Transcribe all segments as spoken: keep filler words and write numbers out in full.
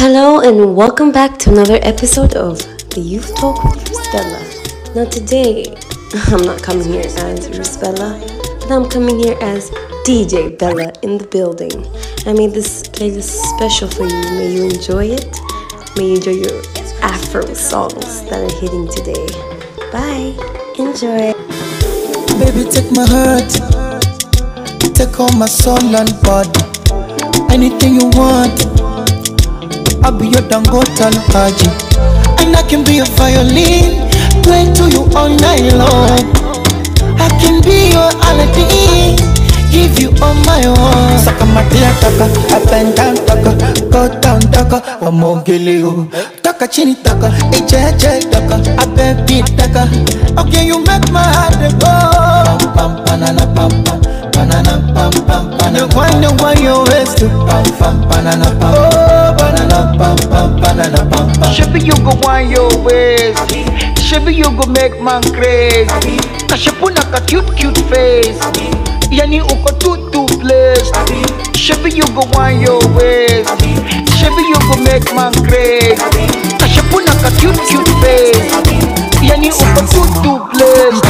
Hello and welcome back to another episode of the Youth Talk with Rusbella. Now today, I'm not coming here as Rusbella, but I'm coming here as D J Bella in the building. I made this playlist special for you. May you enjoy it. May you enjoy your Afro songs that are hitting today. Bye. Enjoy. Baby, take my heart. Take all my soul and body. Anything you want. I'll be your Dangote and Kaji. And I can be a violin, play to you all night long. I can be your Aladdin, give you all my own. Saka matia taka, up and down taka, go down taka, wamogileo. Taka chini taka, ejeje taka, abebi taka. Okay, you make my heart go. Pam pam banana pam pam, banana pam pam pam. You wonder why you waste to pam pam banana pam. Shabby, you go on your ways. Shabby, you go make man crazy. Kashapuna ka cute cute face. Yani uko too too blessed. Shabby, you go on your ways. Shabby, you go make man crazy. Kashapuna ka cute cute face. Yani uko too too blessed.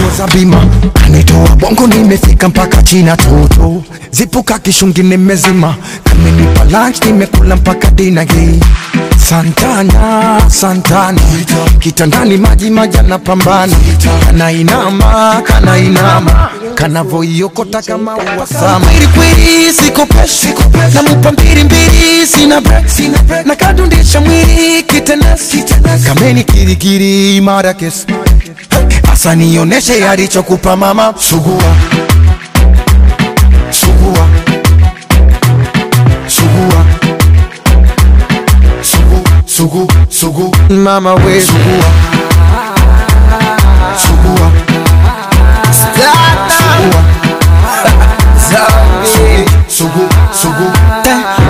Mwazabima, anitoa bongo nimefika mpaka China toto. Zipuka kishungi nimezima. Kamenipa lunch nimekula mpaka dina hii. Santana, Santana, kitandani maji maji anapambana. Kana inama, kana inama, kana voyokota kama wasama. Kwiri kwiri, siko pesh, na mupa mbiri mbiri, sina break. Na kadundisha mwiri, kitenesi, kameni kirigiri, marakes. Asa nioneshe yaricho kupa mama. Sugua, sugua, sugua. Sugu, sugu, mama we sugu, sugu, sugu, sugu.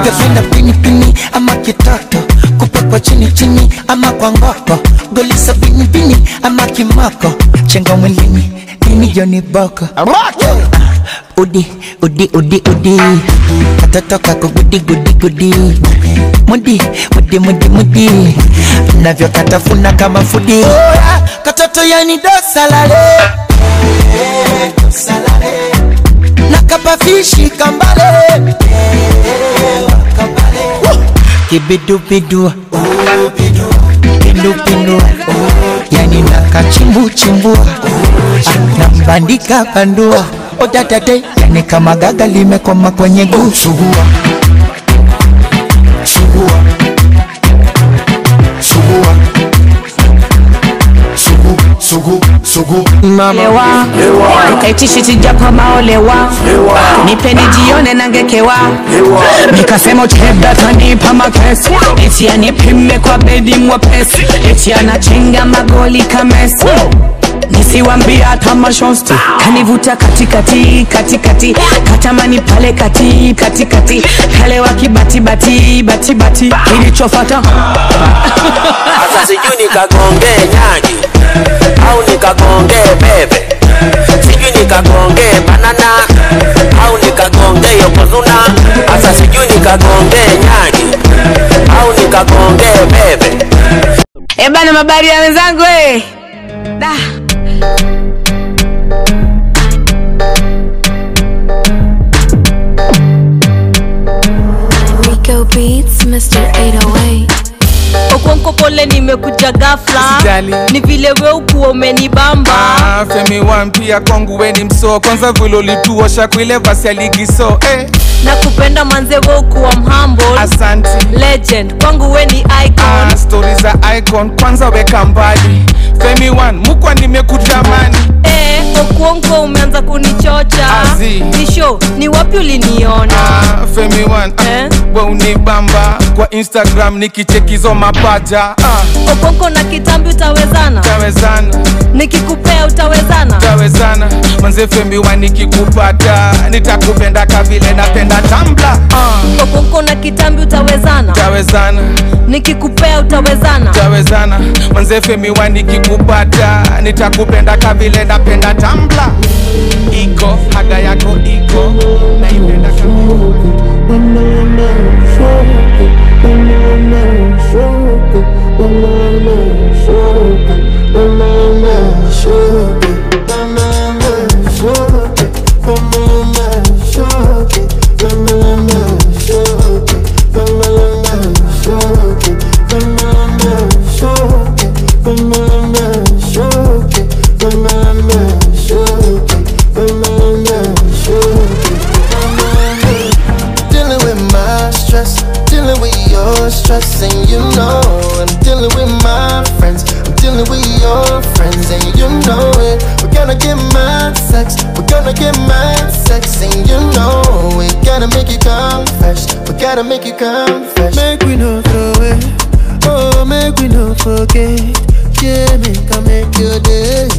Tafenda pini pini, ama kitata. Kupakwa chini chini, ama kwa ngapa. Golisa pini pini, ama kimako. Chenga mwilini, nini yoni boko. Udi, udi, udi, udi. Katatoka kugudi, gudi, gudi. Mudi, mudi, mudi, mudi. Navyo katafuna kama fudi. Katoto yani dosalale. Dosalale. Nakapafishi kambale. Kibidu bidu. Pinu pinu. Yani nakachimbu chimbu. Nambandika pandua. Oh dada day, yani kama gaga limekoma kwenye guu. Sugua, sugua, sugua, sugu, sugu, sugu. Mama, lewa, lewa. Ukaitishi tijapa maolewa, lewa. Nipeni jione nangekewa, lewa. Nikasema uchebda tanipa makesi. Eti ya nipime kwa bedi mwapesi. Eti ya nachenga magoli kamesi. Nisiwambia tama shonstu. Kanivuta katikati, katikati. Katamani pale kati, katikati. Kale waki bati, bati, bati, bati. Hili chofata. Asa siju nikakonge nyanyi, au nikakonge bebe. Siju nikakonge banana, au nikakonge yokozuna. Asa siju nikakonge nyanyi, au nikakonge bebe. Eba na mabari ya mezangu eh. Da Rico Beats, mister eight oh eight. Okwanko pole nimekuja ghafla. Ni vile we ukuwa umenibamba. Ah, femi wampia kongu weni mso. Kwanza vilo lituosha kwile vasi aligiso eh. Na kupenda manze we ukuwa mhumble. Asante. Legend, kwangu weni icon. Ah, stories za icon, kwanza weka mbali. Femi one, mukwa nimekutamani. Eh, okuongo umeanza kunichocha. Azi Nisho, ni wapi uliniona? Ah, Femi one, eh? We unibamba. Kwa Instagram nikichekizo mapaja ah. Okuongo na kitambi utawezana? Utawezana. Nikikupea utawezana? Utawezana. Manze Femi one nikikupata, nitakupenda kavile napenda tambla ah. Okuongo na kitambi utawezana? Utawezana. Nikikupea utawezana? Utawezana. Manze Femi one nikikupata, kupata nitakupenda kavile napenda tambla. Iko haga yako iko naipenda kavile. much stress, and you know I'm dealing with my friends, I'm dealing with your friends, and you know it. We're gonna get mad sex, we're gonna get mad sex, and you know we gotta make you come fresh, we gotta make you come fresh. Make we no throw it, oh make we no forget. Yeah, make I make your day,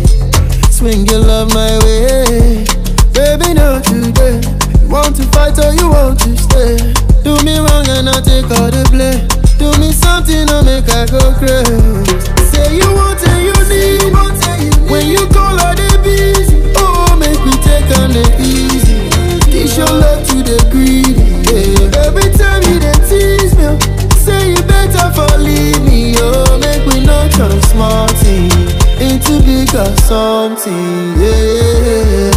swing your love my way. Baby, not today. You want to fight or you want to stay? Do me wrong and I'll take all the blame. Do me something or make I go crazy. Say you want and you need. When you call all the busy, oh make me take on the easy. Kiss your love to the greedy. Yeah. Every time you dey tease me, say you better for leave me. Oh make we not turn small thing into bigger something. Yeah.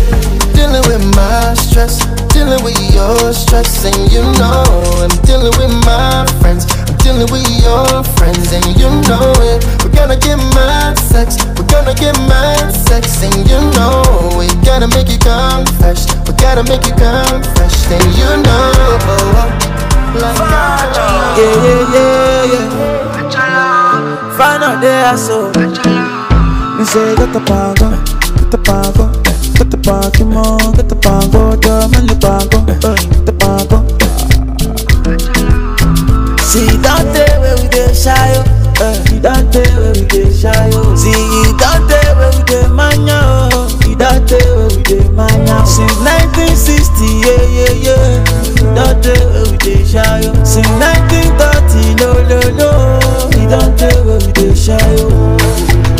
Dealing with my stress, dealing with your stress, and you know I'm dealing with my friends, I'm dealing with your friends, and you know it. We're gonna get mad sex, we're gonna get mad sex, and you know we gotta make you come fresh, we gotta make you come fresh, and you know. Like yeah, yeah, yeah, yeah. Find out there, so you say get the pago, get the pago, get the pago, get the pago, get the pago, get the pago. See that day where we dey shy, see that day where we dey shy, see that day where we dey mania, see that day where we dey mania. Since nineteen sixty, yeah, yeah, yeah. That day where we dey shy, since nineteen thirty, no, no, no. See that day where we dey shy.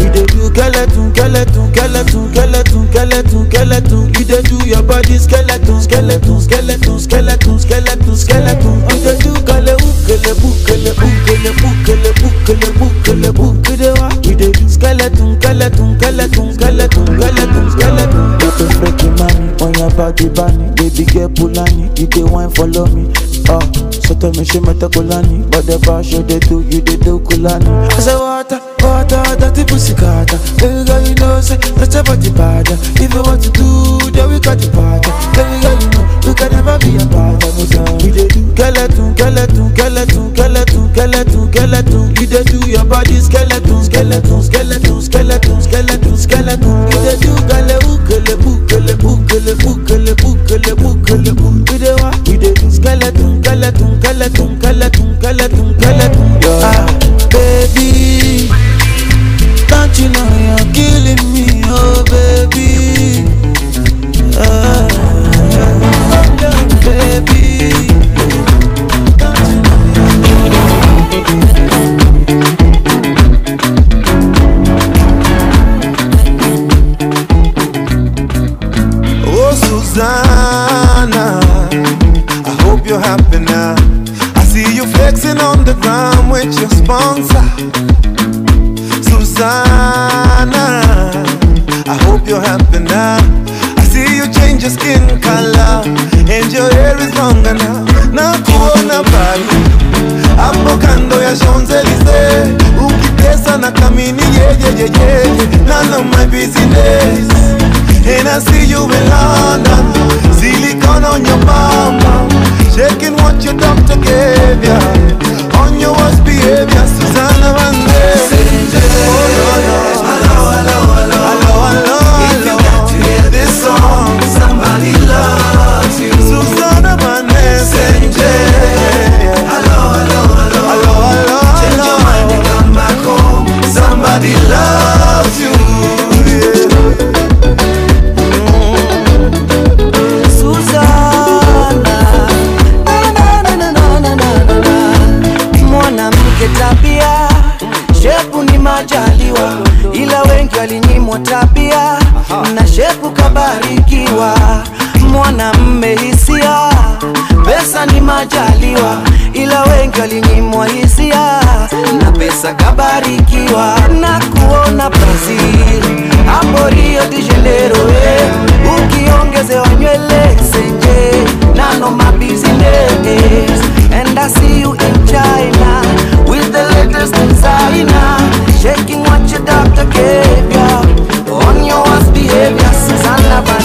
You dey do skeleton, skeleton, skeleton, skeleton, skeleton, skeleton. You dey do your body skeleton, skeleton, skeleton, skeleton, skeleton, skeleton. You dey do kele bu, kele bu, kele bu, kele bu, kele bu, kele bu, kele bu, kele wa. You dey do skeleton, skeleton, skeleton, skeleton, skeleton, skeleton. You dey freaky mommy on your body, bunny. Baby girl pulani, you dey wine follow me. Oh, so tell me she meta kulani, but the passion they do, you dey do kulani. I say water, water, dirty pussy. Baby girl, you know, say, that's your body bad. If you want to do, then we got the part. Baby girl, you know, we can never be a part of us. You dey do skeleton, skeleton, skeleton, skeleton, skeleton, skeleton. You dey do your body skeleton, skeleton, skeleton, skeleton, skeleton, skeleton. You dey do galeu, galeu, galeu, galeu, galeu, galeu, galeu. You dey what? You dey do skeleton, skeleton, skeleton, skeleton, skeleton, skeleton. Ah, baby. Don't you know you're killing me, oh baby? Oh, baby. Don't you know? Oh Susanna, I hope you're happy now. I see you flexing on the ground with your sponsor. Susanna, I hope you're happy now. I see you change your skin color and your hair is longer now. Nakuona bali hapo kando ya Champs-Élysées, ukitesa na kamini yeah yeah yeah yeah. None of my business. And I see you in London, silicone on your mama, shaking what your doctor gave ya, on your worst behavior. Susanna Van tabia na shepu kabarikiwa, mwanamume hisia, pesa ni majaliwa, ila wengi walinyimwa hisia na pesa kabarikiwa. Na kuona Brazil hapo Rio de Janeiro, eh, ukiongezewa nywele senje nano mabusiness. And I see you in China with the latest designer, shaking what your doctor gave ya, on your worst behavior. Susanna Van Gogh.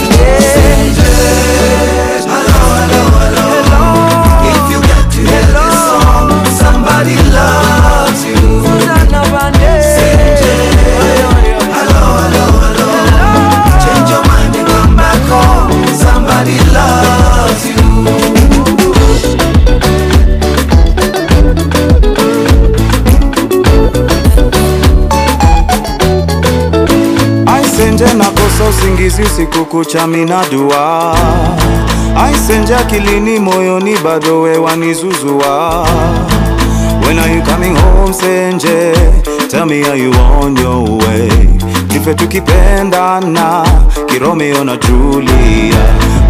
Hello, hello, hello, hello. If you get to hear hello. This song, somebody usingizi usiku kucha minadua, aisenja kilini moyoni bado wewa nizuzua. When are you coming home Senje? Tell me are you on your way? Tife tukipendana Kiromeo na Julia,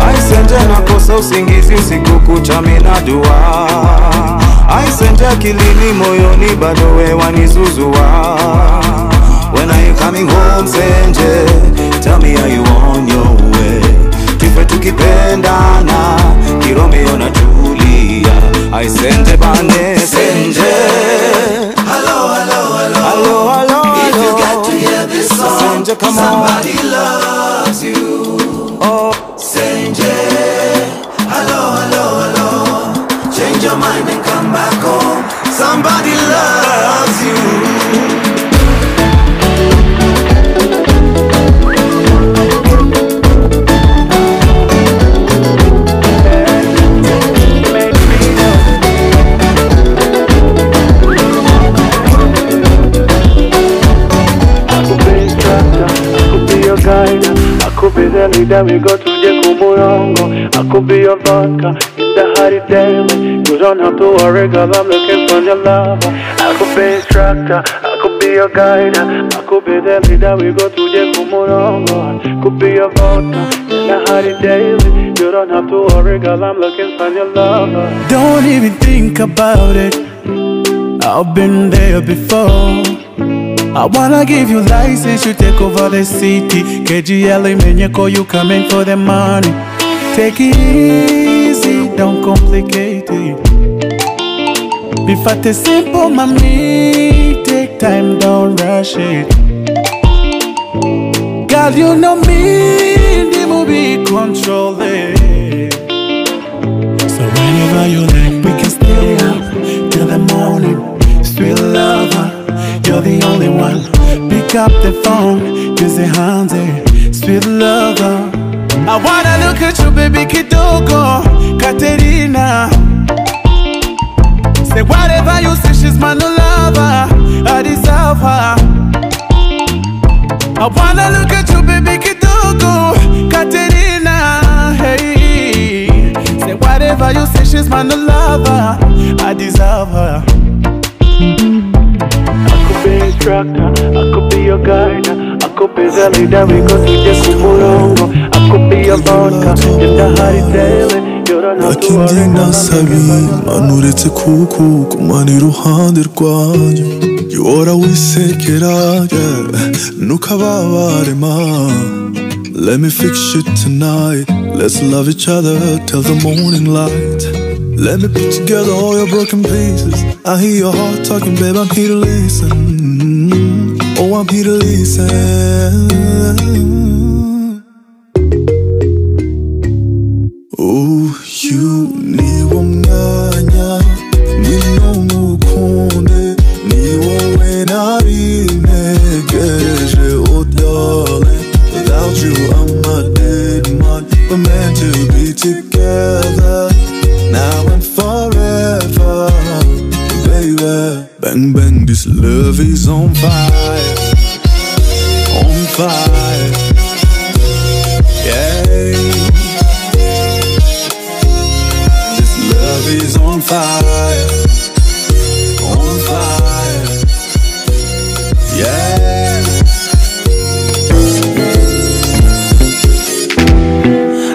aisenja nakosa usingizi usiku kucha minadua, aisenja kilini moyoni bado wewa nizuzua. When are you coming home Senje? Tell me are you on your way? Tife tukipendana Kiromeo na Julia, I send a bande, send it. Hello, hello, hello, hello, hello. If you get to hear this song, Senje, come somebody on. Loves you. Oh, send it. Hello, hello, hello. Change your mind and come back home. Somebody loves you. Be the leader, we go to Jeku Murongo. I could be your vodka in the hardy daily. You don't have to worry, girl, I'm looking for your lover. I could be instructor, I could be your guide. I could be the leader, we go to Jeku Murongo. I could be your vodka in the hardy daily. You don't have to worry, girl, I'm looking for your lover. Don't even think about it, I've been there before. I wanna give you license, you take over the city. K G L Menyeko, you coming for the money. Take it easy, don't complicate it. Before the simple, mommy, take time, don't rush it. Girl, you know me, the movie control it. So whenever you like, we can stay up till the morning. Sweet lover, you're the only one. Pick up the phone, use your hands, sweet lover. I wanna look at you, baby Kidogo, Katerina. Say whatever you say, she's my new lover. I deserve her. I wanna look at you, baby Kidogo, Katerina. Hey, say whatever you say, she's my new lover. I deserve her. I could be your guide, I could be the leader, we go to Jeku Murongo. I could be your vodka in the high daily. You don't have to worry, girl. Let me fix it tonight. Let's love each other till the morning light. Let me put together all your broken pieces. I hear your heart talking, babe, I'm here to listen. Oh, I'm here to listen. Oh, you ni wanganya, ni nomukonde, ni wawenari negeje odale. Without you, I'm a dead man. We're meant to be together. Now and forever, baby. Bang, bang, this love is on fire. On fire. Yeah. This love is on fire. On fire. Yeah.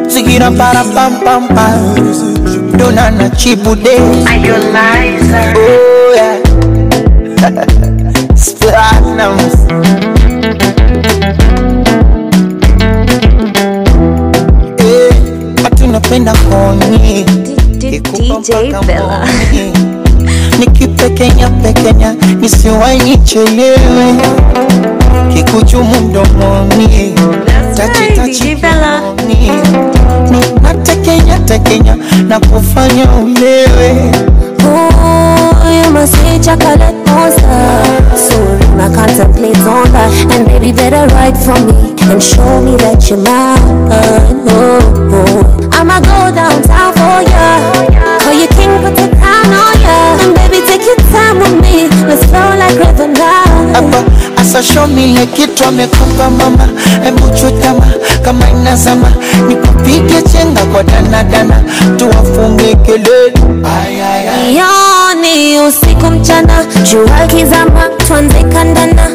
Zikira para pam pam pam. Donana chibude. Are you nice? Oh yeah. Splatnums. Eh, atunapenda koni. D J Bella. Nikipekenya pekenya, nisiwahi chelewe. Kikuchumu mdomoni. Tachi tachi Bella. Natekenya tekenya na kufanya ulewe. Oh, you must say chocolate monster. Sorry, my contemplate on that. And baby, better write for me and show me that you're mine. Oh, oh. I'ma go downtown for ya, call your king, put the crown on ya. And baby, take your time with me, let's flow like river now. Asa Kasho mile kitu amekupa mama, hebu chutama kama inazama, nikupige chenga kwa dana dana, tuwafunge kelele. Yoni usiku mchana, jua kizama, tuanze kandana,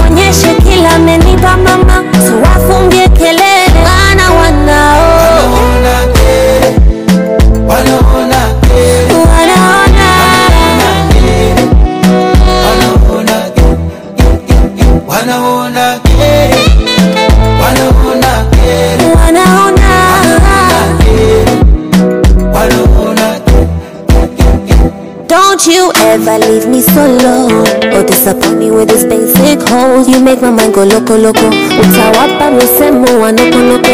konyeshe kila menipa mama, tuwafunge kelele. Wana wanao ever leave me solo or disappoint me with this basic hole. You make my mind go loco loco. Utawapa musemo wanoko loko.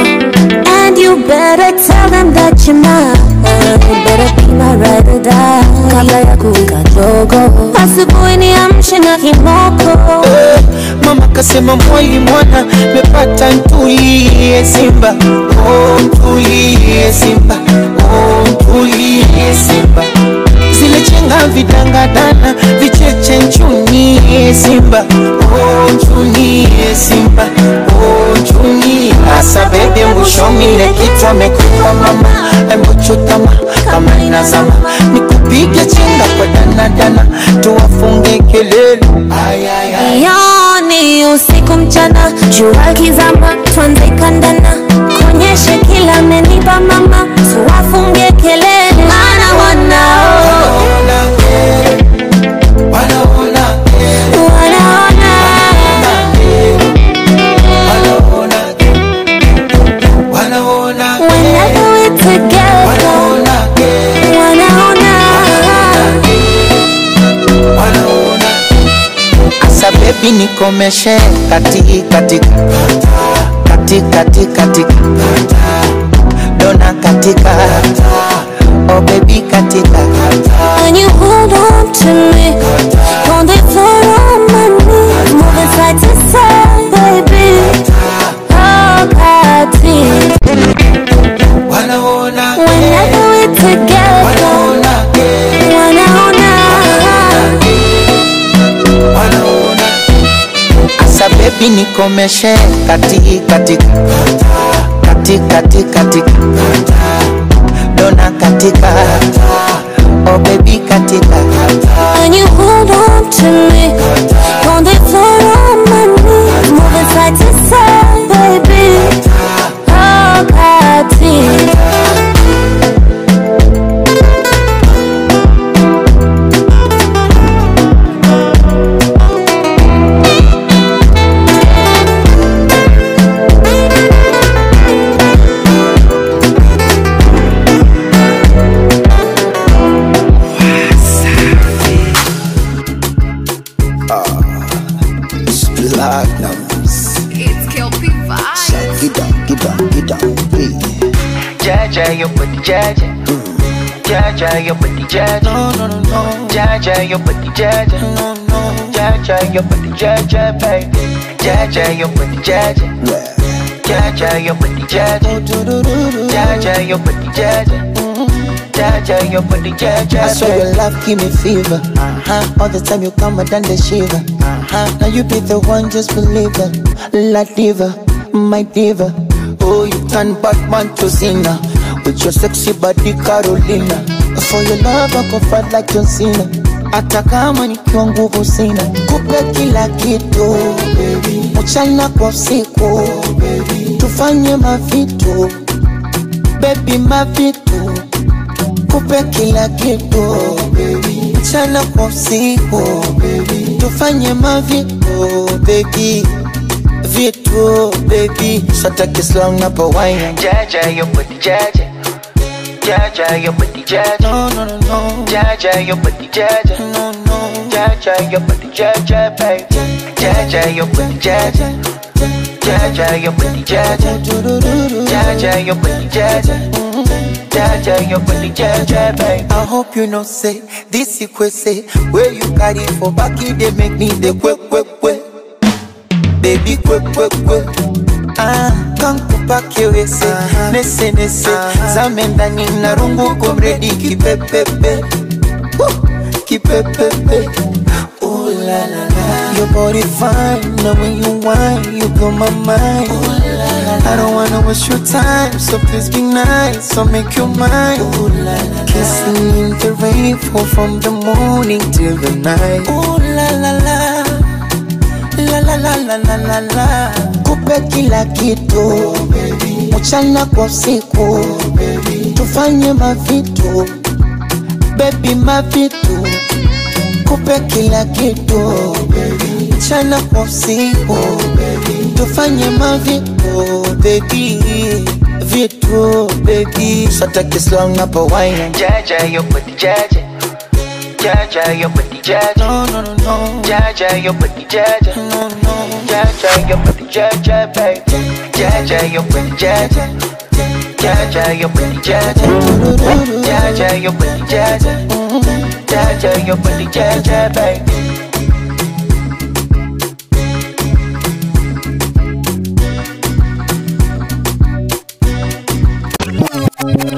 And you better tell them that you're mine. You better be my ride or die. Kabla ya kuwika jogo asubuhi niamshe na kimoko. Mama kasema mwai mwana mepata ntulie simba. Oh ntulie simba. Oh ntulie simba. Zile chenga vidanga dana vicheche nchuni simba. Oh nchuni simba. Oh nchuni asa bebe mbushomile kitwa mekupa mama, mbuchutama kama inazama, nikupige chenga kwa dana dana, tuwafunge kelele. Yoni usiku mchana, jua kizama, tuanze kandana, konyeshe kila menipa mama, tuwafunge kelele. Mana wanao bini komeshe kati kati kati kati kati dona katika oh baby katika. When you hold on to me on the floor on my knees, moving side to side baby oh kati wanaona whenever we're together wanaona baby nikomeshe kati katika kati kati kati dona katika oh baby katika. When you hold on to me on the floor on my knees, moving side to side baby oh kati. Jaja, you put the jaja. Jaja, you put the jaja. No, no, no, no. Jaja, you put the jaja. No, no. Jaja, you put the jaja, baby. Jaja, you put the jaja. Jaja, you put the jaja. Jaja, you put the jaja. Jaja, you put the jaja. I swear your love give me fever. Uh huh. All the time you come, I done the shiver. Uh huh. Now you be the one, just believe it. La diva, my diva. Oh, you turn Batman to Cena with your sexy body Carolina. For your love I go fight like John Cena. Hata kama nikiwa nguvu sina, kupe kila kitu baby, mchana kwa usiku baby, tufanye mavitu baby mavitu, kupe kila kitu baby, mchana kwa usiku baby, tufanye mavitu baby. Vitu, baby, shut up this long up a wine. Jaja, you put the jaja. Jaja, you put the jaja. No, no, no, no. Jaja, you put the jaja. No, no. Jaja, you put the jaja, baby. Jaja, you put the jaja. Jaja, you put the jaja. Jaja, you put the jaja. Jaja, you put the jaja, baby. I hope you know, say, this is what say. Where you got it for back, you they make me the quick, quick, quick. Baby, quick, quick, quick. Ah, kankupa kiwese. Nese, nese. Zamenda nina rungu kumredi. Kipepepe. Kipepepe. Ooh la la la. You body fine. Now when you whine, you blow my mind. I don't wanna waste your time, so please be nice, I'll make you mine. Kissing in the rain, fall from the morning till the night. Ooh la la la, la la la la la la la. Kupe kila kitu, mchana kwa usiku, tufanye mavitu, baby mavitu. Kupe kila kitu, mchana kwa usiku, tufanye mavitu, baby vitu, baby. So take it slow na po wine. Jaja yo pati jaja, jaja yo pati jaja. No no no no. Jaja yo pati jaja. No no. Jaja yo pati jaja, baby. Jaja yo pati jaja. Jaja yo pati jaja. Jaja yo pati jaja. Jaja yo pati jaja, baby.